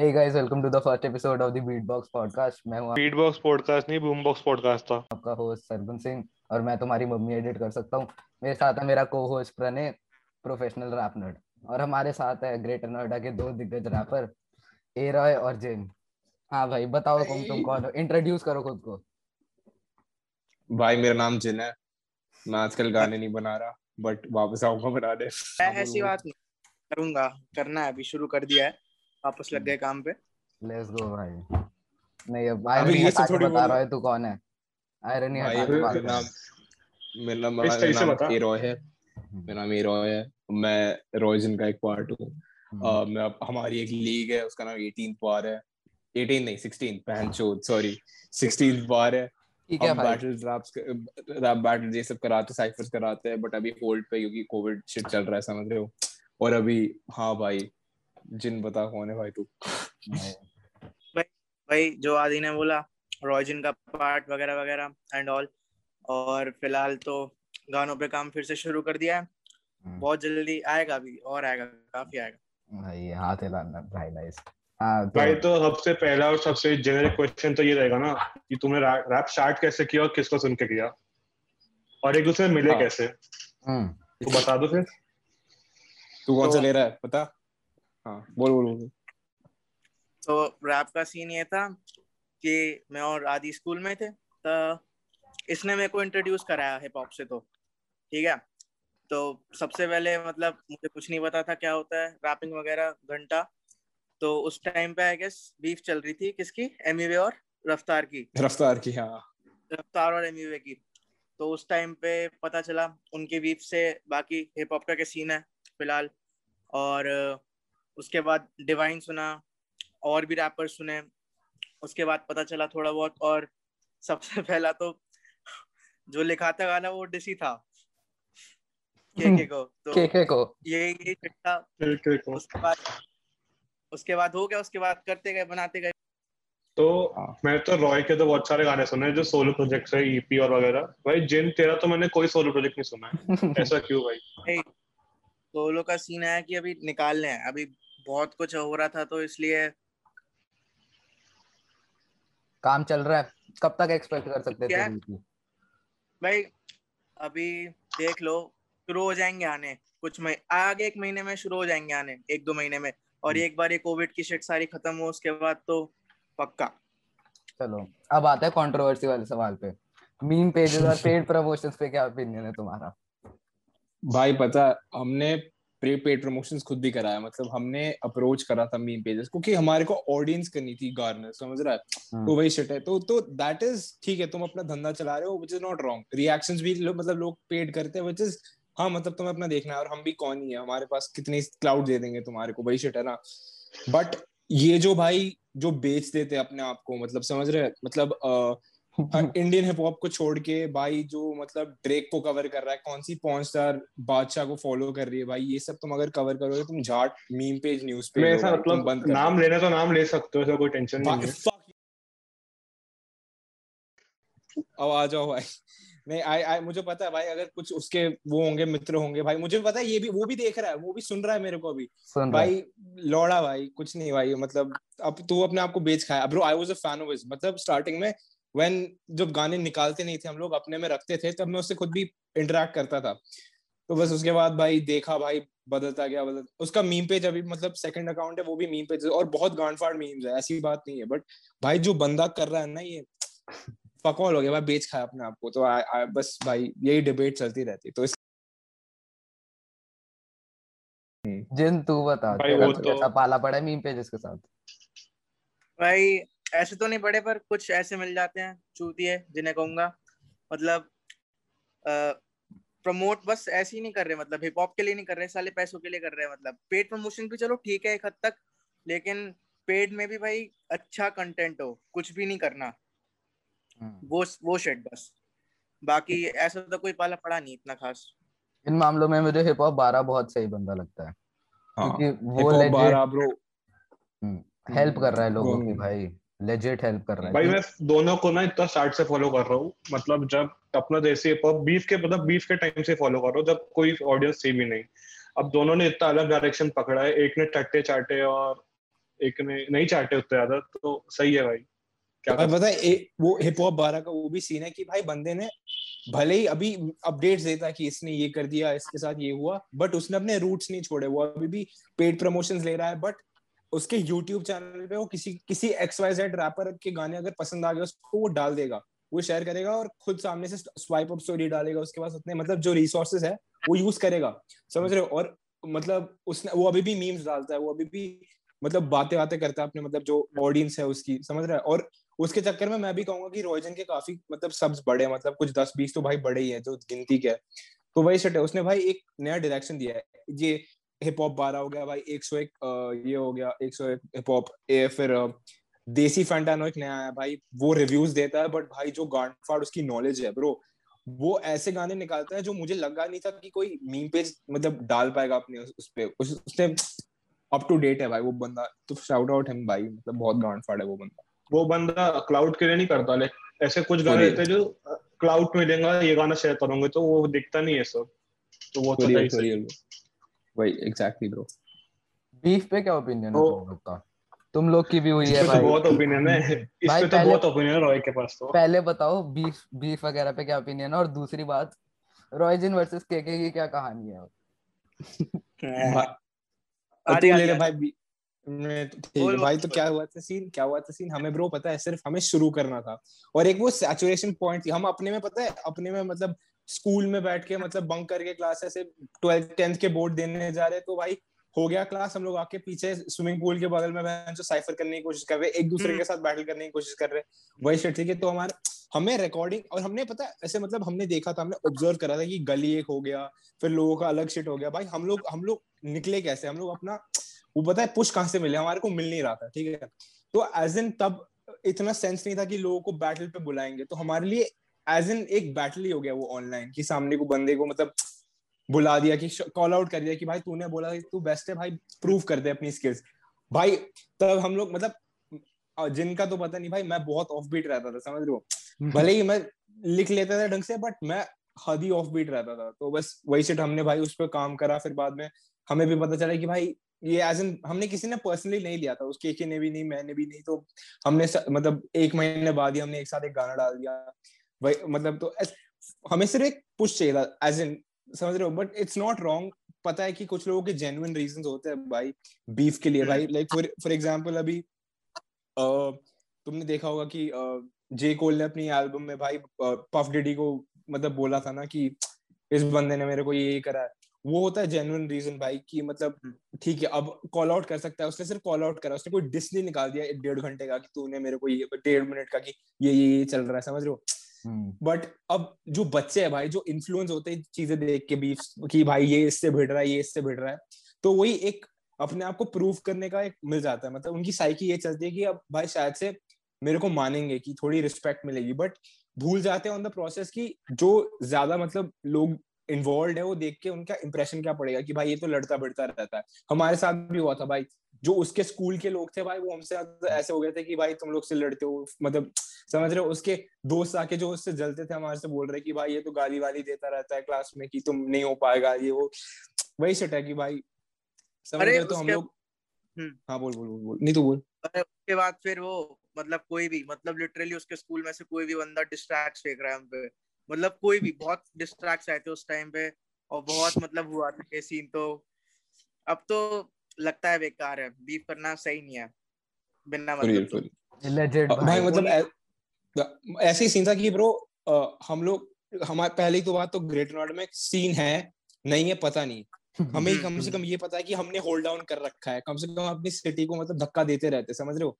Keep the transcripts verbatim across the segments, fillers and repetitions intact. Hey guys, welcome to the first episode of the Beatbox podcast. मैं हूँ Beatbox podcast नहीं Boombox podcast था. आपका होस्ट सरगुम सिंह और मैं तुम्हारी मम्मी एडिट कर सकता हूँ. मेरे साथ है मेरा co host Pranay, professional rap nerd, और हमारे साथ है ग्रेटर नोएडा के दो दिग्गज रैपर ए रॉय और जैन. हाँ भाई, बताओ तुम तुम कौन हो, इंट्रोड्यूस करो खुद को. भाई मेरा नाम जिन है, मैं आजकल गाने नहीं बना रहा बट वापस आऊंगा बनाने. ऐसी बात नहीं करूंगा, करना है, अभी शुरू कर दिया है, वापस लग गए काम पे. लेट्स गो भाई. नहीं अब आयरनी हटा के बता रहा है तू कौन है. आयरनी हटा के बात कर. मेरा नाम ए रॉय है. मेरा नाम ए रॉय है. मैं रॉय जन का एक पार्ट हूँ. मैं हमारी एक लीग है, उसका नाम अठारहवीं बार है. अठारह नहीं सोलह बहनचोद, सॉरी सोलहवीं बार है. ठीक है भाई. बैटल रैप्स रैप बैटल ये सब कराते, साइफर्स कराते हैं, बट अभी होल्ड पे क्योंकि कोविड शिट चल रहा है, समझ रहे हो. और अभी हाँ भाई जिन, बता कौन है भाई तू. भाई भाई जो आदि ने बोला, रॉय जिन का पार्ट वगैरह वगैरह एंड ऑल. और फिलहाल तो गानों पे काम फिर से शुरू कर दिया है. बहुत जल्दी आएगा, अभी और आएगा, काफी आएगा भाई. हाथ हिलाना भाई. नाइस. हां भाई, तो सबसे पहला और सबसे जेनरिक क्वेश्चन तो ये रहेगा ना कि तुमने रैप स्टार्ट कैसे किया और किसको सुन के किया और एक दूसरे मिले कैसे. हम्म तो बता दो फिर. तू कौन सा ले रहा है पता. हां बोल बोल. तो रैप का सीन ये था कि मैं और आदि स्कूल में थे, तो इसने मेरे को इंट्रोड्यूस कराया हिप हॉप से. तो ठीक है, तो सबसे पहले मतलब मुझे कुछ नहीं पता था क्या होता है रैपिंग वगैरह घंटा. तो उस टाइम पे आई गेस बीफ चल रही थी किसकी, एमवे और रफ्तार की. रफ्तार की हाँ, रफ्तार और एमवे की. तो उस टाइम पे पता चला उनके बीफ से बाकी हिप हॉप का क्या सीन है फिलहाल. और उसके बाद डिवाइन सुना, और भी रैपर सुने. उसके बाद पता चला थोड़ा बहुत. और सबसे पहला तो जो लिखा था गाना वो डिसी था, के-के-को. तो के-के-को यही था. उसके बाद उसके बाद हो गया, उसके बाद करते गए, बनाते गए. तो मैं तो रॉय के तो बहुत सारे गाने सुने जो सोलो प्रोजेक्ट्स है, ईपी और वगैरह. भाई जिन, तेरा तो मैंने कोई सोलो प्रोजेक्ट नहीं सुना है. ऐसा क्यों भाई? सोलो का सीन है कि अभी निकालने हैं, अभी बहुत कुछ हो रहा था तो इसलिए काम चल रहा है. कब तक एक्सपेक्ट कर सकते थे भाई? अभी देख लो, शुरू हो जाएंगे आने कुछ में, आगे एक महीने में शुरू हो जाएंगे आने, एक दो महीने में. और एक बार ये कोविड की शिट सारी खत्म हो उसके बाद तो पक्का. चलो अब आता है कंट्रोवर्सी वाले सवाल पे. मीम पेजेस और पेड प्रमोशंस पे क्या ओपिनियन है तुम्हारा? भाई पता, हमने प्री पेड प्रमोशंस खुद भी कराया. मतलब हमने अप्रोच करा था मीम पेजेस को कि हमारे को ऑडियंस करनी थी गार्नर, समझ रहा है? तो वही शिट है. तो तो दैट इज ठीक है, तुम अपना धंधा चला रहे हो, which is not wrong. Reactions भी लो, मतलब लोग पेड करते हैं, व्हिच इज हाँ, मतलब तुम्हें अपना देखना है. और हम भी कौन ही है, हमारे पास कितने क्लाउड दे देंगे तुम्हारे को, वही शिट है ना. बट ये जो भाई जो बेच देते अपने आप को, मतलब समझ रहे हैं, मतलब इंडियन हिप हॉप को छोड़ के भाई जो मतलब ड्रेक को कवर कर रहा है, कौन सी पॉन स्टार बादशाह को फॉलो कर रही है भाई, ये सब तुम अगर कवर करोगे तुम झाट मीम पेज न्यूज पेज. मतलब नाम लेना तो नाम ले सकते हो, ऐसा कोई टेंशन नहीं है. अब आ जाओ भाई. नहीं आई आई मुझे पता है भाई, अगर कुछ उसके वो होंगे मित्र होंगे भाई, मुझे पता है ये भी, वो भी देख रहा है, वो भी सुन रहा है मेरे को अभी भाई. लौड़ा भाई, कुछ नहीं भाई, मतलब अब तू अपने आप को बेच खाया bro. I was a fan of his. मतलब स्टार्टिंग में व्हेन जब गाने निकालते नहीं थे, हम लोग अपने में रखते थे, तब मैं उससे खुद भी इंटरेक्ट करता था. तो बस उसके बाद भाई देखा भाई बदलता गया, बदल उसका मीम पेज अभी मतलब सेकंड अकाउंट है, वो भी मीम पेज और बहुत गांडफाड़ मीम्स है, ऐसी बात नहीं है. बट भाई जो बंदा कर रहा है ना, ये पकौल हो गया भाई, बेच खाया अपने आप को. तो आ, आ, बस भाई यही डिबेट चलती रहती. तो इस... जिन तू बता भाई, वो तो ऐसा पाला पड़ा है मीम पेजेस के साथ. भाई ऐसे तो नहीं पड़े, पर कुछ ऐसे मिल जाते हैं चूतिए है, जिन्हें कहूंगा मतलब प्रमोट बस ऐसे ही नहीं कर रहे, मतलब हिप हॉप के लिए नहीं कर रहे, साले पैसों के लिए कर रहे हैं. मतलब पेड प्रमोशन भी चलो ठीक है एक हद तक, लेकिन पेड में भी भाई अच्छा कंटेंट हो, कुछ भी नहीं करना. वो वो शेड बस, बाकी ऐसा तो कोई पाला पड़ा नहीं इतना खास. इन मामलों में मुझे हिप हॉप बारह बहुत सही बंदा लगता है, क्योंकि वो लेजिट हेल्प कर रहा है लोगों की भाई, लेजिट हेल्प कर रहा है भाई. मैं दोनों को ना इतना स्टार्ट से फॉलो कर रहा हूँ, मतलब जब अपना देसी हिप हॉप बीफ के मतलब बीफ के टाइम से फॉलो कर रहा हूँ, जब कोई ऑडियंस थी भी नहीं. अब दोनों ने इतना अलग डायरेक्शन पकड़ा है, एक ने टट्टे चाटे और एक ने नहीं चाहते उतने ज्यादा, तो सही है भाई। क्या पता है वो हिप हॉप बारह का वो भी सीन है कि भाई बंदे ने भले ही अभी अपडेट्स देता कि इसने ये कर दिया, इसके साथ ये हुआ, बट उसने अपने रूट्स नहीं छोड़े। वो अभी भी पेड प्रमोशंस ले रहा है, बट उसके यूट्यूब चैनल पे वो किसी किसी एक्स वाई जेड रैपर के गाने अगर पसंद आ गए उसको, वो डाल देगा, वो शेयर करेगा और खुद सामने से स्वाइप अप स्टोरी डालेगा। उसके पास उतने मतलब जो रिसोर्सेज है वो यूज करेगा, समझ रहे हो। और मतलब उसने वो अभी भी मीम्स डालता है, वो अभी भी मतलब बातें बातें करता है अपने मतलब जो ऑडियंस है उसकी, समझ रहा है। और उसके चक्कर में मैं भी कहूंगा कि रॉय जन के काफी मतलब सब्स बड़े, मतलब कुछ दस बीस तो भाई बड़े ही है जो गिनती के। तो वही सेट है, उसने भाई एक नया डायरेक्शन दिया है। ये हिप हॉप बारह हो गया भाई, एक सौ एक ये हो गया, एक सौ एक हिप हॉप, फिर देसी फैंटानो एक नया आया भाई, वो रिव्यूज देता है बट भाई जो गांड फाड़ उसकी नॉलेज है ब्रो, वो ऐसे गाने निकालता है जो मुझे लगा नहीं था कि कोई मीम पेज मतलब डाल पाएगा अपने उस पे। उसने अप टू डेट है भाई वो बंदा, तो शाउट आउट हिम भाई, मतलब बहुत गांड फाड़ है वो बंदा। वो बंदा क्लाउड के लिए नहीं करता, लेकिन ऐसे कुछ गाने रहते हैं जो क्लाउड मिलेगा, ये गाना शेयर करूंगे, तो वो दिखता नहीं है सब, तो वो वही एग्जैक्टली ब्रो। बीफ पे क्या ओपिनियन है तुम लोग का? तुम लोग की भी हुई है भाई, बहुत ओपिनियन है इस पे, तो बहुत ओपिनियन है रॉय के पास। तो पहले बताओ बीफ बीफ वगैरह पे क्या ओपिनियन है, और दूसरी बात रॉय जिन वर्सेस केके की क्या कहानी है? अरे ले ले भाई, ठीक भाई। तो क्या हुआ था सीन, क्या हुआ था सीन हमें ब्रो पता है, सिर्फ हमें शुरू करना था। और एक वो सैचुरेशन पॉइंट थी, हम अपने में पता है अपने में मतलब स्कूल में बैठ के मतलब बंक करके क्लास ऐसे ट्वेल्थ टेंथ के बोर्ड देने जा रहे, तो भाई हो गया क्लास, हम लोग आके पीछे स्विमिंग पूल के बगल में जो साइफर करने की कोशिश कर रहे, एक दूसरे के साथ बैटल करने की कोशिश कर रहे, वही शिट। ठीक है, तो हमारा हमें रिकॉर्डिंग और हमने पता है ऐसे मतलब हमने देखा था, हमने ऑब्जर्व करा था कि गली एक हो गया, फिर लोगों का अलग शिट हो गया भाई। हम लोग हम लोग निकले कैसे, हम लोग अपना वो पता है पुश कहाँ से मिले, हमारे को मिल नहीं रहा था। ठीक है, तो एज इन तब इतना सेंस नहीं था कि लोगों को बैटल पे बुलाएंगे, तो हमारे लिए एज इन एक बैटल ही हो गया वो ऑनलाइन, कि सामने को बंदे को मतलब बुला दिया, कि कॉल आउट कर दिया कि भाई तूने बोला कि तू बेस्ट है भाई, प्रूव कर दे अपनी स्किल्स भाई। तब हम लोग मतलब जिनका तो पता नहीं भाई, मैं बहुत ऑफ बीट रहता था, समझ रहे हो, भले ही मैं लिख लेता था ढंग से बट मैं हद ही ऑफ बीट रहता था। तो बस वही सेट हमने भाई उस पर काम करा, फिर बाद में हमें भी पता चला कि भाई ये एज इन हमने किसी ने पर्सनली नहीं लिया था, उसके एक ने भी नहीं, मैंने भी नहीं, तो हमने मतलब एक महीने बाद ही हमने एक साथ एक गाना डाल दिया भाई। मतलब तो हमें सिर्फ एक पुश चाहिए था एज इन, समझ रहे हो, बट इट्स नॉट रॉन्ग। पता है कि कुछ लोगों के जेन्युइन रीजंस होते हैं भाई बीफ के लिए भाई, लाइक फॉर एग्जांपल अभी तुमने देखा होगा कि जे कोल ने अपनी एल्बम में भाई पफ डिडी को मतलब बोला था ना कि इस बंदे ने मेरे को ये करा है, वो होता है जेन्युइन रीजन भाई, कि मतलब ठीक है अब कॉल आउट कर सकता है, उसने सिर्फ कॉल आउट करा, उसने कोई डिस नहीं निकाल दिया डेढ़ घंटे का कि तूने मेरे को ये डेढ़ मिनट का कि ये ये ये चल रहा है, समझ रहे हो। बट अब जो बच्चे हैं भाई जो इन्फ्लुएंस होते हैं चीजें देख के बीफ कि भाई ये इससे भिड़ रहा है, ये इससे भिड़ रहा है, तो वही एक अपने आप को प्रूव करने का एक मिल जाता है, मतलब उनकी साइकी ये चलती है कि अब भाई शायद से मेरे को मानेंगे, कि थोड़ी रिस्पेक्ट मिलेगी, बट भूल जाते हैं ऑन द प्रोसेस कि जो ज्यादा मतलब लोग इन्वॉल्व है वो देख के उनका इंप्रेशन क्या पड़ेगा कि भाई ये तो लड़ता भिड़ता रहता है। हमारे साथ भी हुआ था भाई, जो उसके स्कूल के लोग थे भाई वो हमसे ऐसे हो गए थे कि भाई तुम लोग से लड़ते हो, मतलब समझ रहे हो। उसके दोस्त आके जो उससे जलते थे हमारे से बोल रहे कि भाई ये तो गाली वाली देता रहता है क्लास में कि तुम नहीं हो पाएगा ये वो, वही शिट है कि भाई समझ रहे हो। तो हम लोग हाँ बोल बोल बोल नहीं तो बोल। उसके बाद फिर वो मतलब कोई भी मतलब लिटरली उसके स्कूल में से कोई भी बंदा डिस्ट्रैक्ट फेंक रहा है हम पे, मतलब कोई भी बहुत डिस्ट्रैक्ट आए थे उस टाइम पे और बहुत मतलब हुआ था ये सीन। तो अब तो लगता है बेकार है, बीफ करना सही नहीं है बिना मतलब लेजेंड भाई। मतलब ऐसे ही सीन था कि ब्रो हम लोग हमारे पहले तो बात तो ग्रेट नॉर्ड में सीन है नहीं है पता नहीं, हमें कम से कम ये पता है कि हमने होल्ड डाउन कर रखा है, कम से कम अपनी सिटी को मतलब धक्का देते रहते, समझ रहे हो।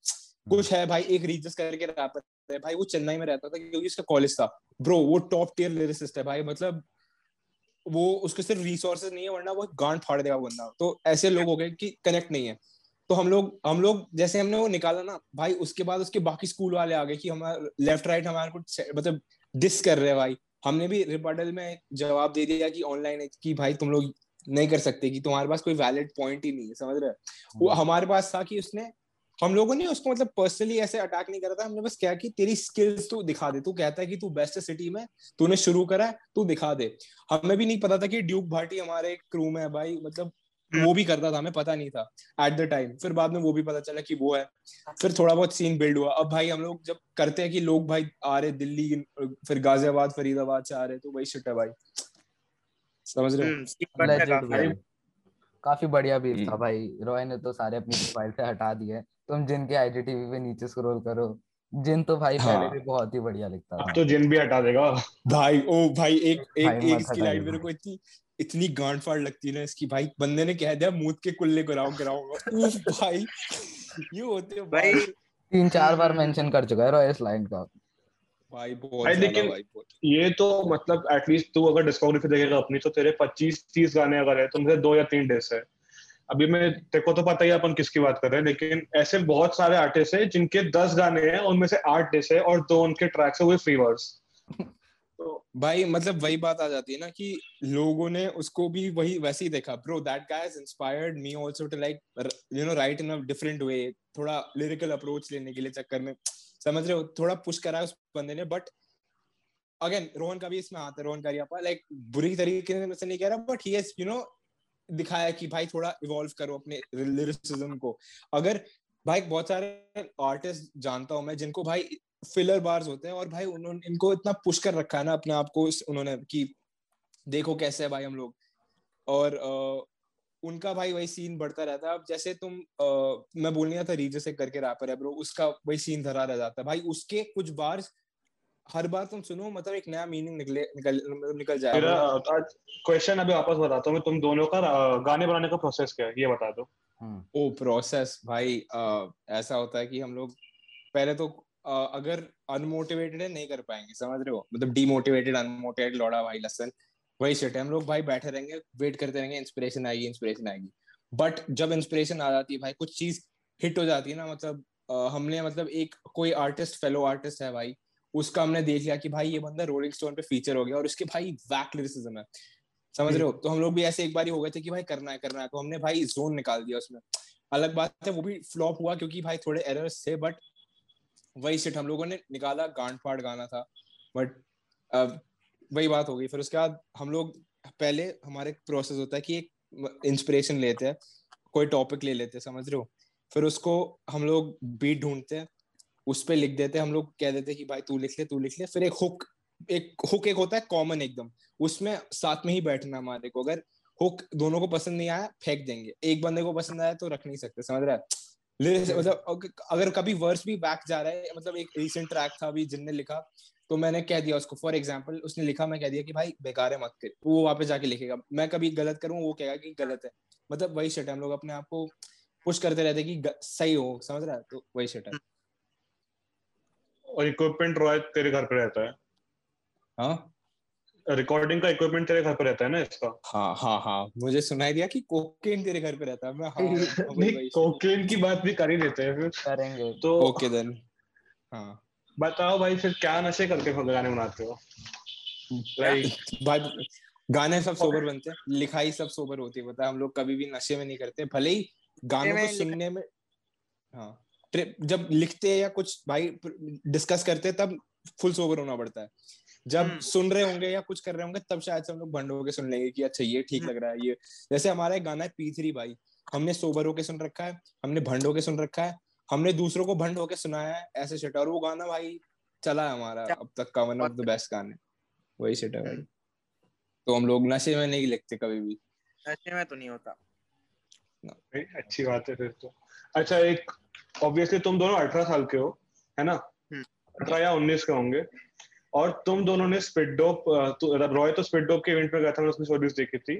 कुछ है भाई एक रीजस करके रैपर है भाई, वो चेन्नई में रहता था क्योंकि उसका कॉलेज था ब्रो, वो टॉप टियर लिरिसिस्ट है भाई, मतलब वो उसके सिर्फ रिसोर्सेज नहीं है वरना वो गांड फाड़ देगा बंदा। तो ऐसे लोग हो गए कि कनेक्ट नहीं है, तो हम लोग हम लोग जैसे हमने वो निकाला ना भाई, उसके बाद उसके बाकी स्कूल वाले आ गए कि हमारा लेफ्ट राइट हमारे को मतलब डिस कर रहे हैं भाई। हमने भी रिबटल में जवाब दे दिया कि ऑनलाइन कि भाई तुम लोग नहीं कर सकते, कि तुम्हारे पास कोई वैलिड पॉइंट ही नहीं है, समझ रहे हो। वो हमारे पास था कि उसने हम लोगों ने उसको मतलब पर्सनली ऐसे अटैक नहीं करा था, हमने बस क्या कि तेरी स्किल्स तू दिखा दे, तू कहता है कि तू बेस्ट है सिटी में, तूने शुरू करा है, तू दिखा दे। हमें भी नहीं पता था कि ड्यूक भाटी हमारे क्रू में है भाई, मतलब वो भी करता था, हमें पता नहीं था एट द टाइम, फिर बाद में वो भी पता चला कि वो है, फिर थोड़ा बहुत सीन बिल्ड हुआ। अब भाई हम लोग जब करते हैं कि लोग भाई आ रहे दिल्ली, फिर गाजियाबाद फरीदाबाद से आ रहे, तो वही शिट है भाई, समझ रहे हो। काफी बढ़िया बीफ था भाई, रॉय ने तो सारे अपनी प्रोफाइल से हटा दिए। तुम जिन के आईजीटीवी पे नीचे स्क्रॉल करो, जिन तो भाई पहले भी बहुत ही बढ़िया लगता था, अब तो जिन भी हटा देगा भाई। ओ भाई एक एक एक इसकी लाइट मेरे को इतनी इतनी गांड फाड़ लगती है ना इसकी भाई, बंदे ने कह दिया मूत के कुल्ले कराओ कराओ भाई, ये होते भाई तीन चार बार मेंशन कर चुका है रॉय इस लाइन का भाई, बहुत लेकिन भाई, ये तो मतलब एटलीस्ट तू अगर डिस्कोग्राफी देखेगा अपनी तो तेरे पच्चीस तीस गाने अगर है तो मुझे दो या तीन डेस है। अभी मैं तेरे को तो पता ही अपन किसकी बात कर रहे हैं, लेकिन ऐसे बहुत सारे आर्टिस्ट हैं जिनके दस गाने हैं, उनमें से आठ डेस है और दो उनके ट्रैक्स है वो फ्री वर्स। तो भाई मतलब वही बात आ जाती है ना कि लोगों ने उसको भी वही वैसे ही देखा, bro that guy has inspired me also to like you know right in a different way, थोड़ा लिरिकल अप्रोच लेने के लिए चक्कर में, समझ रहे हो, थोड़ा पुश करा उस बंदे ने। बट अगेन रोहन का भी इसमें हाथ है, रोहन करियप्पा लाइक बुरी तरीके से नहीं कह रहा, but he has you know दिखाया कि भाई थोड़ा इवॉल्व करो अपने लिरिसिज्म को। अगर भाई बहुत सारे आर्टिस्ट जानता हूं मैं जिनको भाई फिलर बार्स होते हैं और भाई उन्होंने इनको इतना पुश कर रखा है ना अपने आप को उन्होंने कि देखो कैसे है भाई हम लोग, और आ, उनका भाई वही सीन बढ़ता रहता है। अब जैसे तुम आ, मैं बोलने आता रीज से करके रैपर है ब्रो, उसका वही सीन धरा रह जाता है भाई, उसके कुछ बार्स हर बार तुम सुनो मतलब एक नया मीनिंग निकले निकल निकल जाएगा। क्वेश्चन अभी वापस बताता हूँ मैं, तुम दोनों का गाने बनाने का प्रोसेस क्या है ये बता दो। ओ प्रोसेस भाई आ, ऐसा होता है कि हम लोग पहले तो आ, अगर अनमोटिवेटेड है नहीं कर पाएंगे, समझ रहे हो, मतलब डीमोटिवेटेड अनमोटिवेटेड लौड़ा भाई लसन वही शिट है। हम लोग भाई बैठे रहेंगे वेट करते रहेंगे इंस्पिरेशन आएगी इंस्पिरेशन आएगी, बट जब इंस्पिरेशन आ जाती है भाई कुछ चीज हिट हो जाती है ना, मतलब आ, हमने मतलब एक कोई आर्टिस्ट फेलो आर्टिस्ट है भाई उसका हमने देख लिया कि भाई ये बंदा रोलिंग स्टोन पे फीचर हो गया और इसके भाई वैक लिरिसिज्म है, समझ रहे हो, तो हम लोग भी ऐसे एक बार ही हो गए थे कि भाई करना है करना है, तो हमने भाई जोन निकाल दिया उसमें। अलग बात है वो भी फ्लॉप हुआ क्योंकि भाई थोड़े एरर्स थे, बट वही शिट हम लोगों ने निकाला, गांड फाड़ गाना था, बट वही बात हो गई। फिर उसके बाद हम लोग पहले हमारे प्रोसेस होता है कि एक इंस्पिरेशन लेते हैं, कोई टॉपिक ले लेते हैं, समझ रहे हो, फिर उसको हम लोग बीट ढूंढते हैं, उस पे लिख देते हैं, हम लोग कह देते हैं कि भाई तू लिख ले तू लिख ले, फिर एक हुक एक हुक एक होता है कॉमन एकदम, उसमें साथ में ही बैठना हमारे को, अगर हुक दोनों को पसंद नहीं आया फेंक देंगे, एक बंदे को पसंद आया तो रख नहीं सकते, समझ रहा है, मतलब अगर कभी वर्स भी बैक जा रहा है, मतलब एक रिसेंट ट्रैक था अभी जिनने लिखा तो मैंने कह दिया उसको फॉर एग्जांपल, उसने लिखा मैं कह दिया कि भाई बेकार है मत कर, वो वापस जाके लिखेगा, मैं कभी गलत करूँ वो कहेगा कि गलत है, मतलब वही शिट है, हम लोग अपने आप को पुश करते रहते कि सही हो, समझ रहा है, तो वही शिट है। और इक्विपमेंट रॉय तेरे घर पे रहता है? हाँ रिकॉर्डिंग का इक्विपमेंट तेरे घर पे रहता है ना इसका? हाँ हाँ हाँ मुझे सुनाई दिया कि कोकेन तेरे घर पे रहता है। मैं हाँ नहीं कोकेन की बात भी कर ही लेते हैं, फिर करेंगे तो ओके देन। हाँ बताओ भाई फिर क्या नशे करके गाने बनाते हो? लाइक भाई गाने सब सोबर बनते हैं, लिखाई सब सोबर होती है, पता है हम लोग कभी भी नशे में नहीं करते, भले ही गानों को सुनने में हाँ जब लिखते हैं या कुछ भाई डिस्कस करते हैं तब फुल सोबर होना पड़ता है, जब सुन रहे होंगे या कुछ कर रहे होंगे तब शायद से हम लोग बंद होके सुन लेंगे कि अच्छा ये ठीक लग रहा है ये। जैसे हमारा एक गाना है पी थ्री भाई, हमने सोबर होके सुन रखा है, हमने भंड होके सुन रखा है, हमने दूसरों को भंड होके सुनाया है, ऐसे शिट, और वो गाना भाई चला है हमारा अब तक का वन ऑफ द बेस्ट गाने, वही शिट है भाई। तो हम लोग नशे में नहीं लिखते कभी भी, नशे में तो नहीं होता। अच्छी बात है फिर तो। अच्छा एक ऑब्वियसली तुम दोनों अठारह साल के हो है ना, अठारह या उन्नीस के होंगे, और तुम दोनों ने स्पिट डोप, रॉय तो स्पिट डोप के इवेंट में गया था, मैंने उसमें शोड्यूस देखी थी,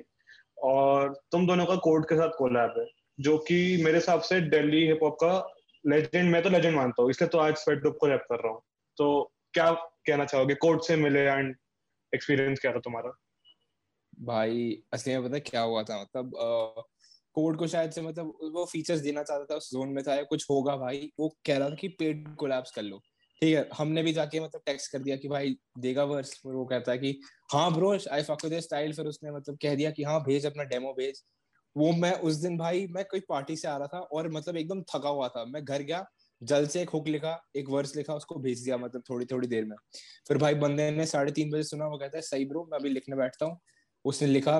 और तुम दोनों का कोड के साथ कोलैब है जो कि मेरे हिसाब से दिल्ली हिप हॉप का लेजेंड, मैं तो लेजेंड मानता हूँ इसलिए तो आज स्पिट डोप को रैप कर रहा हूँ। तो क्या कहना चाहोगे, कोड से मिले एंड एक्सपीरियंस क्या था तुम्हारा? भाई असली में पता क्या हुआ था, मतलब कोड को शायद से मतलब वो फीचर्स देना चाहता था, उस जोन में था या कुछ होगा भाई, वो कह रहा था कि पेड कोलैब्स कर लो, ठीक है, हमने भी जाके मतलब टेक्स्ट कर दिया कि भाई देगा वर्स, फिर वो कहता है कि हाँ bro I fuck with your style, फिर उसने मतलब कह दिया कि हाँ भेज अपना डेमो भेज। वो मैं उस दिन भाई मैं कोई पार्टी से आ रहा था और मतलब एकदम थका हुआ था, मैं घर गया जल से एक हुक लिखा एक वर्स लिखा उसको भेज दिया मतलब थोड़ी थोड़ी देर में, फिर भाई बंदे ने साढ़े तीन बजे सुना, वो कहता है सही ब्रो मैं अभी लिखने बैठता हूँ, उसने लिखा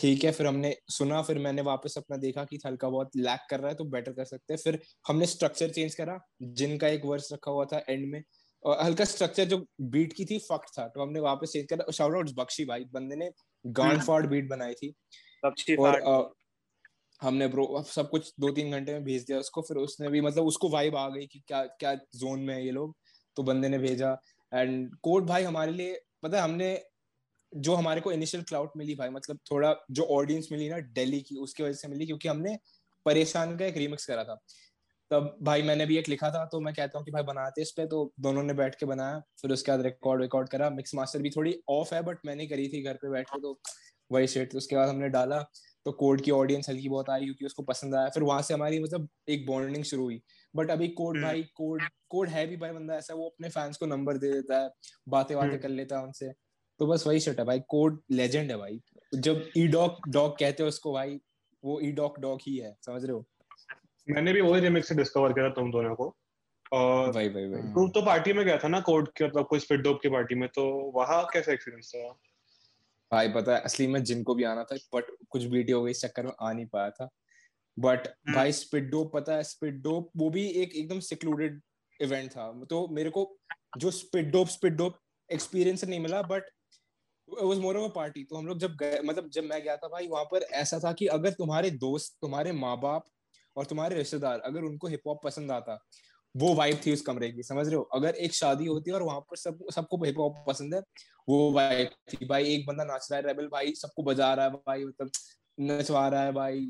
ठीक है, फिर हमने सुना, फिर मैंने वापस अपना देखा कि हल्का बहुत लैग कर रहा है तो बेटर कर सकते हैं, फिर हमने स्ट्रक्चर चेंज करा, जिन का एक वर्स रखा हुआ था एंड में और हल्का स्ट्रक्चर जो बीट की थी फक्ट था तो हमने वापस चेंज करा। शाउट आउट्स बख्शी भाई, बंदे ने गांड फाड़ बीट बनाई थी बख्शी और आ, हमने ब्रो सब कुछ दो तीन घंटे में भेज दिया उसको, फिर उसने भी मतलब उसको वाइब आ गई कि क्या क्या जोन में है ये लोग, तो बंदे ने भेजा। एंड कोड भाई हमारे लिए पता है, हमने जो हमारे को इनिशियल क्लाउड मिली भाई, मतलब थोड़ा जो ऑडियंस मिली ना दिल्ली की, उसकी वजह से मिली क्योंकि हमने परेशान का एक रीमिक्स करा था। तब भाई मैंने भी एक लिखा था तो मैं कहता हूँ कि भाई बनाते इस पे, तो दोनों ने बैठ के बनाया, फिर उसके बाद रिकॉर्ड रिकॉर्ड करा। मिक्स मास्टर भी थोड़ी ऑफ है बट मैंने करी थी घर पे बैठ के, तो वही शेट। तो उसके बाद हमने डाला तो कोड की ऑडियंस हल्की बहुत आई क्योंकि उसको पसंद आया, फिर वहां से हमारी मतलब एक बॉन्डिंग शुरू हुई। बट अभी कोड भाई कोड कोड है भी भाई बंदा ऐसा, वो अपने फैंस को नंबर दे देता है, बातें बातें कर लेता है उनसे, तो बस वही शर्ट है भाई। कोड लेजेंड है भाई, जब ई डॉग डॉग कहते हो उसको भाई, वो ई डॉग डॉग ही है, समझ रहे हो। मैंने भी वही रिमिक्स से डिस्कवर किया था तुम दोनों को, और भाई भाई भाई ग्रुप तो पार्टी में गया था ना कोड के, मतलब कोई स्पिट डोप की पार्टी में, तो वहां कैसा एक्सपीरियंस था भाई। पता है असली में जिनको भी आना था बट कुछ बीटी हो गई इस चक्कर में आ नहीं पाया था। बट भाई स्पिट डोप पता है, स्पिट डोप वो भी एक एकदम सिक्लूडेड इवेंट था, तो मेरे को जो spit dope spit dope experience नहीं मिला but It was more of a party। तो हम लोग जब गए, मतलब जब मैं गया था भाई वहां पर ऐसा था कि अगर तुम्हारे दोस्त, तुम्हारे माँ बाप और तुम्हारे रिश्तेदार अगर उनको हिप हॉप पसंद आता, वो वाइब थी उस कमरे की, समझ रहे हो। अगर एक शादी होती है और वहां पर सब सबको हिप हॉप पसंद है, वो वाइब थी भाई। एक बंदा नाच रहा है रेबल भाई, सबको बजा रहा है भाई, मतलब नचवा रहा है भाई,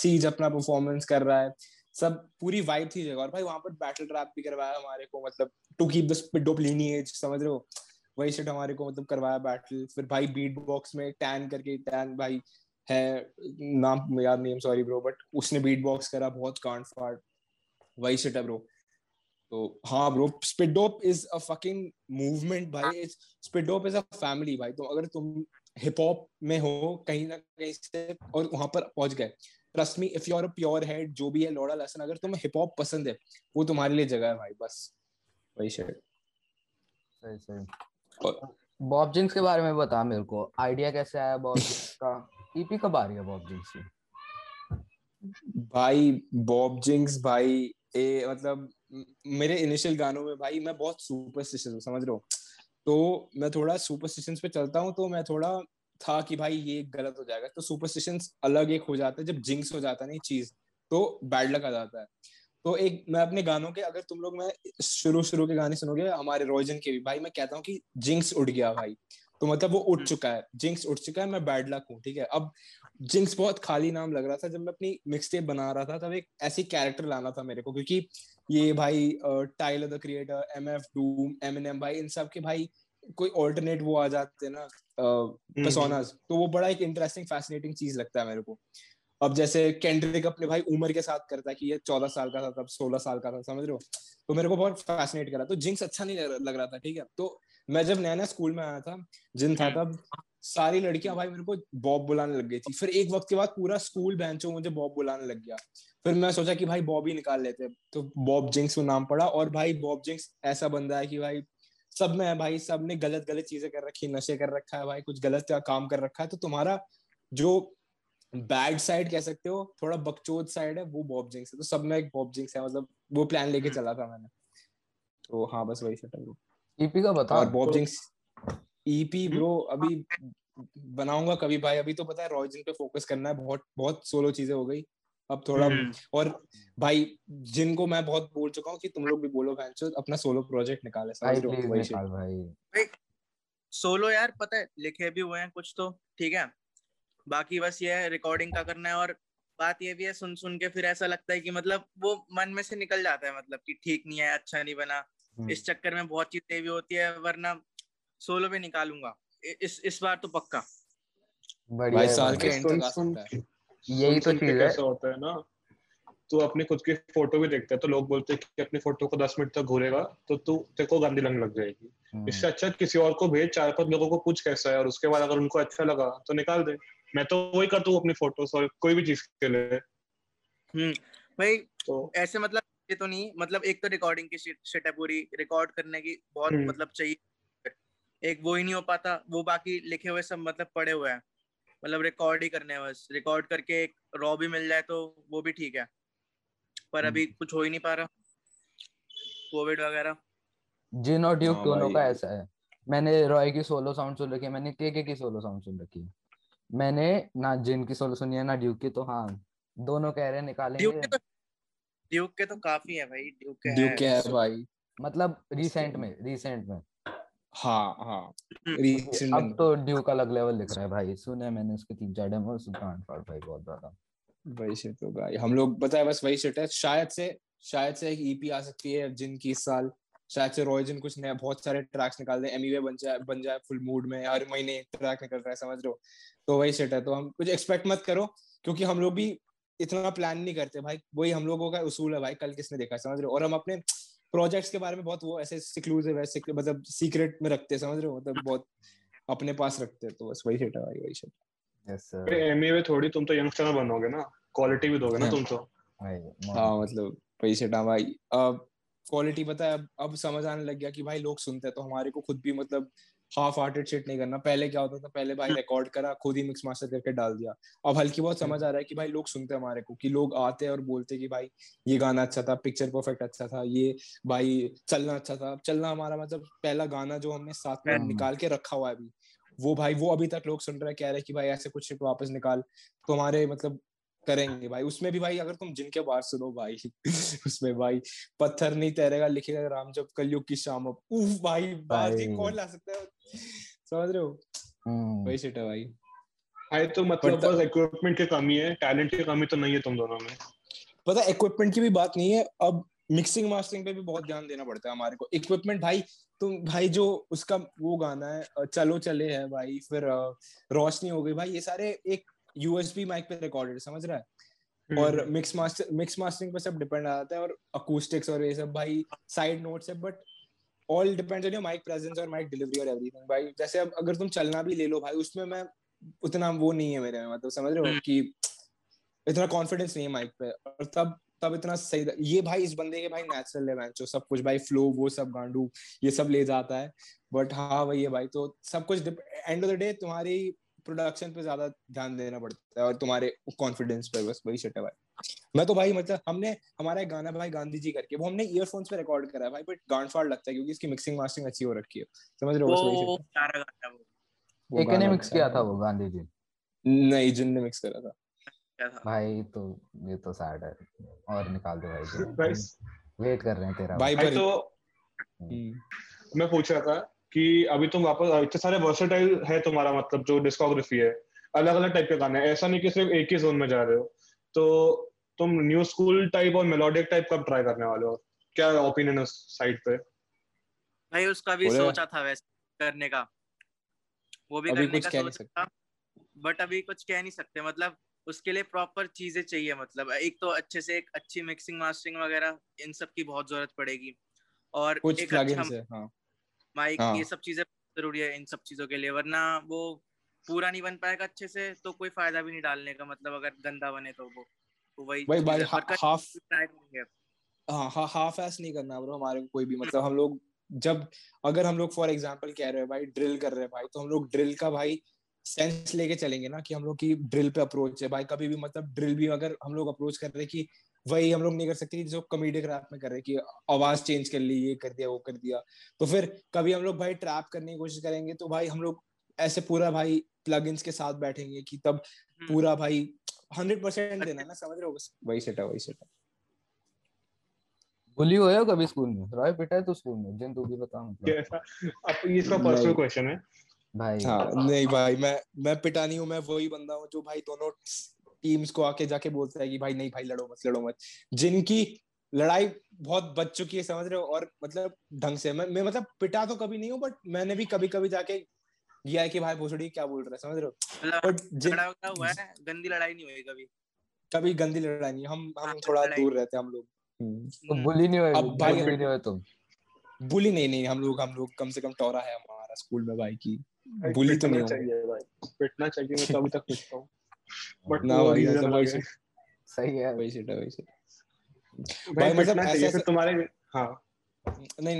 सीज अपना परफॉर्मेंस कर रहा है, सब पूरी वाइब थी जगह। और भाई वहां पर बैटल ट्रैप भी करवाया हमारे को, मतलब to keep the spit dope lineage, समझ रहे हो। वही सेट हमारे को मतलब करवाया बैटल। फिर भाई बीट बॉक्स में टैन करके, टैन भाई है नाम याद नहीं, सॉरी ब्रो, बट उसने बीट बॉक्स करा बहुत कांड फाड़, वही सेट है ब्रो। तो हाँ bro, spit dope is a fucking movement भाई, spit dope is a family भाई। तो अगर तुम हिप हॉप में हो कहीं ना कहीं से और वहां पर पहुंच गए, trust me if you are a pure head, जो भी है लौड़ा लसन, अगर तुम्हें हिप हॉप पसंद है वो तुम्हारे लिए जगह है भाई, बस वही सेट। सही सही। बॉब जिंक्स के बारे में बता मेरे को, आइडिया कैसे आया बॉब जिंक्स का, ईपी कब आ रही है बॉब जिंक्स की? भाई बॉब जिंक्स भाई ए मतलब मेरे इनिशियल गानों में भाई मैं बहुत सुपरस्टिशियस हूँ, समझ रहे हो, तो मैं थोड़ा सुपरस्टिशंस पे चलता हूँ, तो मैं थोड़ा था कि भाई ये गलत हो जाएगा, तो सुपरस्टिशंस अलग एक हो जाता है, जब जिंक्स हो जाता है ना चीज तो बैड लक आ जाता है। तो एक मैं अपने गानों के, अगर तुम लोग मैं शुरू शुरू के गाने सुनोगे हमारे रॉय जन के भी भाई, मैं कहता हूँ कि जिंक्स उड़ गया भाई, तो मतलब वो उड़ चुका है, जिंक्स उड़ चुका है, मैं बैड लक हूँ, ठीक है। अब जिंक्स बहुत खाली नाम लग रहा था, जब मैं अपनी मिक्स टेप बना रहा था तब एक ऐसी कैरेक्टर लाना था मेरे को, क्योंकि ये भाई Tyler the Creator, M F Doom, Eminem भाई, इन सब के भाई कोई ऑल्टरनेट वो आ जाते ना पर्सोनास, तो वो बड़ा एक इंटरेस्टिंग फैसिनेटिंग चीज लगता है मेरे को। अब जैसे केंड्रिक अपने भाई उमर के साथ करता है कि ये चौदह साल का था तब, सोलह साल का था, समझ रहे हो, तो मेरे को बहुत फैसिनेट करा। तो जिंक्स अच्छा नहीं लग रहा था, ठीक है। तो मैं जब नया नया स्कूल में आया था, जिन था तब, सारी लड़कियां भाई मेरे को बॉब बुलाने लग गई थी, फिर एक वक्त के बाद पूरा स्कूल बेंचों मुझे बॉब बुलाने लग गया, फिर मैं सोचा कि भाई बॉब ही निकाल लेते, तो बॉब जिंक्स वो नाम पड़ा। और भाई बॉब जिंक्स ऐसा बंदा है कि भाई सब में है भाई, सब ने गलत गलत चीजें कर रखी, नशे कर रखा है भाई, कुछ गलत काम कर रखा है, तो तुम्हारा जो बैड साइड कह सकते हो, थोड़ा बकचोद साइड है, वो बॉब जिंक्स है, तो सब में एक बॉब जिंक्स है, मतलब वो प्लान लेके चला था मैंने। तो हाँ बस वही सेटअप ब्रो। ईपी का बता। और बॉब जिंक्स ईपी ब्रो अभी बनाऊंगा कभी भाई, अभी तो पता है रॉय जिन पे फोकस करना है, बहुत बहुत सोलो चीजें हो गई अब थोड़ा, और भाई जिनको मैं बहुत बोल चुका हूँ कि तुम लोग भी बोलो भैंचो, अपना सोलो प्रोजेक्ट निकाले भाई, सोलो यार पता है लिखे भी हुए हैं कुछ, तो ठीक है, बाकी बस ये है रिकॉर्डिंग का करना है। और बात ये भी है सुन सुन के फिर ऐसा लगता है कि मतलब वो मन में से निकल जाता है, मतलब कि ठीक नहीं है, अच्छा नहीं बना, इस चक्कर में बहुत चीजें भी होती है, वरना सोलो भी निकालूंगा इस इस बार तो पक्का। भाई साल के एंड तक आ सकता है, यही तो चीज है। ऐसा होता है ना, तू अपने खुद की फोटो भी देखता है तो लोग बोलते हैं कि अपनी फोटो को दस मिनट तक घूरेगा तो तू तेरे को गंदी लग लग जाएगी, इससे अच्छा किसी और को भेज, चार पांच लोगों को पूछ कैसा है, और उसके बाद अगर उनको अच्छा लगा तो निकाल दे। मैं तो वही करता हूँ अपनी फोटोस और कोई भी चीज के लिए। हम्म भाई तो ऐसे मतलब ये तो नहीं, मतलब एक तो रिकॉर्डिंग की सेट है पूरी, रिकॉर्ड करने की बहुत मतलब चाहिए, एक वो ही नहीं हो पाता, वो बाकी लिखे हुए सब मतलब पड़े हुए हैं, मतलब रिकॉर्ड ही करने है बस, रिकॉर्ड करके एक रॉ भी मिल जाए तो वो भी ठीक है, पर अभी कुछ हो ही नहीं पा रहा कोविड वगैरह। जिन और ड्यूक दोनों का ऐसा है, मैंने रॉय की सोलो साउंड सुन रखी है, मैंने के-के की सोलो साउंड सुन रखी है, मैंने ना जिन की सोलो सुनी है ना ड्यूक की, तो हाँ दोनों कह रहे निकालेंगे। ड्यूक के तो, ड्यूक के तो काफी है भाई, ड्यूक के ड्यूक है, के है भाई, मतलब रिसेंट में रिसेंट में हाँ हाँ रिसेंट अब तो ड्यूक का अलग लेवल दिख रहा है भाई। सुने मैंने उसके तीन चार डेमो, सुल्तान फाड़ भाई बहुत ज्यादा वही शिट तो भाई हम लोग बताए बस वही शिट है। शायद से शायद से एक ईपी आ सकती है जिन की इस साल, शायद से रॉय जन कुछ नया बहुत सारे ट्रैक्स निकाल दे, एमवे बन जाए बन जाए फुल मूड में, हर महीने ट्रैक निकल रहा है समझ रहे हो, तो वही सेट है। तो हम कुछ एक्सपेक्ट मत करो क्योंकि हम लोग भी इतना प्लान नहीं करते भाई, वही हम लोगों का उसूल है भाई, कल किसने देखा समझ रहे हो। और हम अपने प्रोजेक्ट्स के बारे में बहुत वो ऐसे सिक्लूसिव है, मतलब सीक्रेट में रखते समझ रहे हो, मतलब बहुत अपने पास रखते हैं, तो बस वही सेट है भाई वही सेट। यस सर एमवे थोड़ी तुम तो यंगस्टर बनोगे ना, क्वालिटी भी दोगे ना तुम तो भाई, हां मतलब वही सेट है भाई। अब क्वालिटी पता है अब, अब समझ आने लग गया कि भाई लोग सुनते हैं, तो हमारे को खुद भी मतलब हाफ हार्टेड शिट नहीं करना। पहले क्या होता था, पहले भाई रिकॉर्ड करा खुद ही मिक्स मास्टर करके डाल दिया, अब हल्की बहुत समझ आ रहा है कि भाई लोग सुनते हैं हमारे को, कि लोग आते हैं और बोलते हैं कि भाई ये गाना अच्छा था, पिक्चर परफेक्ट अच्छा था, ये भाई चलना अच्छा था। चलना हमारा मतलब पहला गाना जो हमने साथ में निकाल के रखा हुआ है अभी, वो भाई वो अभी तक लोग सुन रहे हैं, कह रहे हैं कि भाई ऐसे कुछ शिट वापस निकाल, तो हमारे मतलब करेंगे भाई। उसमें भी भाई अगर तुम जिनके बार सुनो भाई उसमें भाई पत्थर नहीं तैरेगा लिखेगा राम जब कलयुग की शाम अब उफ भाई बार जी कौन ला सकता है समझ रहे हो भाई शिट है भाई। भाई तो मतलब बस इक्विपमेंट की कमी है, टैलेंट की कमी तो नहीं है तुम दोनों में। पता है इक्विपमेंट की भी बात नहीं है, अब मिक्सिंग मास्टरिंग पे भी बहुत ध्यान देना पड़ता है हमारे को। इक्विपमेंट भाई तुम भाई जो उसका वो गाना है चलो चले है भाई, फिर रोशनी हो गई भाई, ये सारे एक यूएसबी माइक पे रिकॉर्डेड समझ रहा है, और मिक्स मास्टर मिक्स मास्टरिंग पे सब डिपेंड आ जाता है, और अकूस्टिक्स और ये सब भाई साइड नोट्स है, but all depends on your mic presence और माइक डिलीवरी और एवरीथिंग भाई। जैसे अब अगर तुम चलना भी ले लो भाई, उसमें मैं उतना वो नहीं है मेरे में, मतलब समझ रहे हो कि इतना कॉन्फिडेंस नहीं है माइक पे, और तब तब इतना सही ये भाई इस बंदे के भाई नेचुरल है मैंचो सब कुछ भाई, फ्लो वो सब गांडू ये सब ले जाता है, बट हाँ वही है भाई। तो सब कुछ एंड ऑफ द डे तुम्हारी प्रोडक्शन पे ज्यादा ध्यान देना पड़ता है और तुम्हारे कॉन्फिडेंस पे, बस वही शट है भाई। मैं तो भाई मतलब हमने हमारा गाना भाई गांधी जी करके वो हमने ईयरफोन्स पे रिकॉर्ड करा है भाई, बट गांडफाड़ लगता है क्योंकि इसकी मिक्सिंग मास्टरिंग अच्छी हो रखी है समझ रहे हो। वो एक ने मिक्स किया था वो गांधी जी नहीं, जिन ने मिक्स करा था भाई, तो ये तो सैड है। और निकाल दो भाई, वेट कर रहे हैं तेरा भाई। तो मैं पूछ रहा था कि अभी तुम वापस इतने सारे वर्सेटाइल है तुम्हारा, मतलब जो डिस्कोग्राफी है अलग अलग टाइप के गाने, ऐसा नहीं कि सिर्फ एक ही जोन में जा रहे हो, तो तुम न्यू स्कूल टाइप और मेलोडिक टाइप कब ट्राई करने वाले हो, क्या ओपिनियन है उस साइड पे भाई? उसका भी सोचा था वैसे करने का, वो भी करने का सोचा था, बट अभी कुछ कह नहीं सकते, मतलब उसके लिए प्रॉपर चीजें चाहिए, मतलब एक तो अच्छे से एक अच्छी मिक्सिंग मास्टरिंग वगैरह इन सब की बहुत जरूरत पड़ेगी, और एक अच्छा माइक हाँ। ये सब चीजें जरूरी है इन सब चीजों के लिए, वरना वो पूरा नहीं बन पाएगा अच्छे से, तो कोई फायदा भी नहीं डालने का, मतलब अगर गंदा बने तो वो तो वही भाई भाई हा, हाफ हाँ हा, हाफ ऐस नहीं करना ब्रो हमारे को कोई भी, मतलब हम लोग जब अगर हम लोग फॉर एग्जांपल कह रहे हैं भाई ड्रिल कर रहे हैं भाई, तो हम लोग ड्रिल का भाई सेंस लेके चलेंगे ना, कि हम लोग की ड्रिल पे अप्रोच है भाई, कभी भी मतलब ड्रिल भी अगर हम लोग अप्रोच कर रहे हैं कि वही हम लोग नहीं कर सकते जो कॉमेडी रैप में कर रहे हैं कि आवाज चेंज कर ली ये कर दिया वो कर दिया, तो फिर कभी हम लोग भाई ट्रैप करने की कोशिश करेंगे, तो भाई हम लोग ऐसे पूरा भाई प्लगइन्स के साथ बैठेंगे कि तब पूरा भाई हंड्रेड परसेंट देना ना समझ रहे हो, वही सेट है वही सेट है। बुली हुए हो कभी स्कूल में? रॉय पिटा है तो स्कूल में, जिन तू भी बता मतलब अब ये इसका पर्सनल क्वेश्चन है भाई। हां नहीं भाई मैं मैं पिटा नहीं हूं, मैं वही बंदा हूं जो भाई दोनों टीम्स को आके जाके बोलता है कि भाई नहीं भाई लड़ो मत लड़ो मत, जिनकी लड़ाई बहुत बच चुकी है समझ रहे हो, और मतलब ढंग से मैं, मैं मतलब पिटा तो कभी नहीं हूँ, बट मैंने भी कभी कभी जाके किया है कि भाई भोसड़ी क्या बोल रहा है समझ रहे हो, बट झगड़ा हुआ है, गंदी लड़ाई नहीं हुई कभी, कभी गंदी लड़ाई नहीं, हम हम थोड़ा दूर रहते हैं हम लोग। बुली नहीं हुए अब भाई? नहीं हुए तुम बुली? नहीं नहीं हम लोग हम लोग कम से कम टोरा है हमारा स्कूल में भाई की बुली तो नहीं चाहिए भाई, पिटना चाहिए मैं तो अभी तक पूछता हूँ नहीं,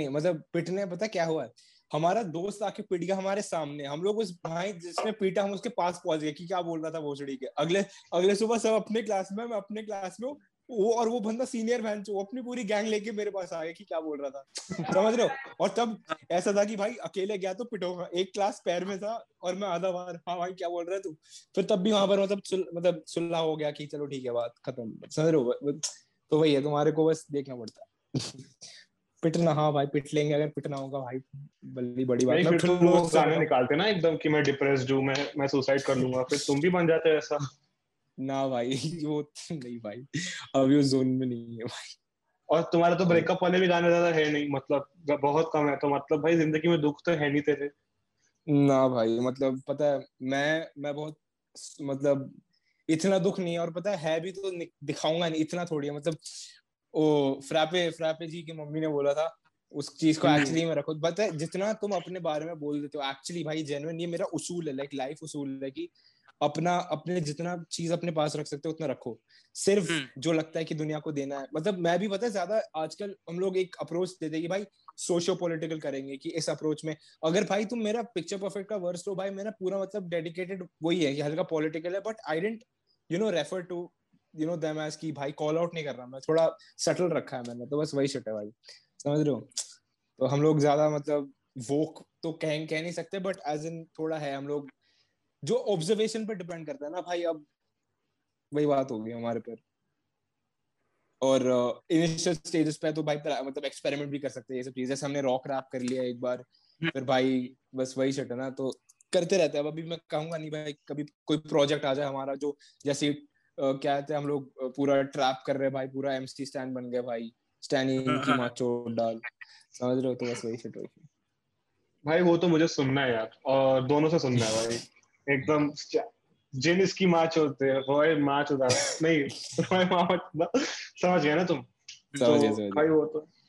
मतलब पता क्या हुआ है हमारा दोस्त आके पीट गया हमारे सामने, हम लोग उस भाई जिसने पीटा हम उसके पास पहुंच गए कि क्या बोल रहा था भोसड़ी के। अगले अगले सुबह सब अपने क्लास में, मैं अपने क्लास में, वो और वो बंदा सीनियर बहन वो अपनी पूरी गैंग लेके मेरे पास आ गया कि क्या बोल रहा था। समझ रहे हो? और तब ऐसा था कि भाई अकेले गया तो पिटोगा, एक क्लास पैर में था और मैं आधा बार, हाँ भाई क्या बोल रहा है तू। फिर तब भी वहां पर मतलब सुल, मतलब सुलह हो गया कि चलो ठीक है बात खत्म। समझ रहे हो? तो वही है, तुम्हारे को बस देखना पड़ता है। पिटना, हाँ भाई पिट लेंगे अगर पिटना होगा भाई, बड़ी बड़ी बात। फिर तुम लोग गाने निकालते ना एकदम कि मैं डिप्रेस्ड हूँ, मैं मैं सुसाइड कर लूंगा, फिर तुम भी बन जाते ऐसा ना भाई? वो नहीं भाई, अभी उस जोन में नहीं है भाई। और तुम्हारा तो ब्रेकअप वाले भी गाने ज्यादा है नहीं, मतलब बहुत कम है, तो मतलब भाई जिंदगी में दुख तो है नहीं तेरे ना भाई। मतलब पता है मैं मैं बहुत मतलब इतना दुख नहीं है, और पता है, है भी तो दिखाऊंगा नहीं, इतना थोड़ी है। मतलब ओ फ्रापे फ्रापे जी की मम्मी ने बोला था उस चीज को एक्चुअली में रखो। पता है जितना तुम अपने बारे में बोल देते हो एक्चुअली भाई, जेन्युइन ये मेरा उसूल है, लाइक लाइफ उसूल है कि अपना अपने जितना चीज अपने पास रख सकते हो उतना रखो, सिर्फ जो लगता है कि दुनिया को देना है। मतलब मैं भी पता है ज्यादा आजकल हम लोग एक अप्रोच देते हैं कि भाई सोशियो पॉलिटिकल करेंगे कि इस अप्रोच में, अगर भाई तुम मेरा पिक्चर परफेक्ट का वर्स लो भाई, मेरा पूरा मतलब डेडिकेटेड वही है कि हल्का पॉलिटिकल है, but I don't you know refer to you know them as कि भाई कॉल आउट नहीं कर रहा मैं, थोड़ा सटल रखा है मैंने, तो बस वही शट है भाई। समझ रहे हो? तो हम लोग ज्यादा मतलब वोक तो कह कह नहीं सकते, बट एज इन थोड़ा है हम लोग, जो ऑब्जर्वेशन पर डिपेंड करता है ना भाई। अब वही बात हो गई हमारे पर, और इनिशियल uh, स्टेजेस पे तो भाई मतलब एक्सपेरिमेंट भी कर सकते हैं ये सब चीजें। हमने रॉक रैप कर लिया एक बार, फिर भाई बस वही शट है ना, तो करते रहते हैं। अब अभी मैं कहूंगा नहीं भाई, कभी कोई प्रोजेक्ट आ जाए हमारा जो जैसे uh, क्या कहते हैं हम लोग uh, पूरा ट्रैप कर रहे हैं भाई, पूरा एमसी स्टैंड बन गया भाई, स्टैंडिंग की माचो डाल। समझ रहे हो? तो बस वही शट हो गई भाई। वो तो मुझे सुनना है यार, और दोनों से सुनना है भाई एकदम। जिन इसकी माँ चोते रॉय माँ चोता नहीं, रॉय माँ चोता, समझ गया ना तुम? समझ गए भाई। वो तो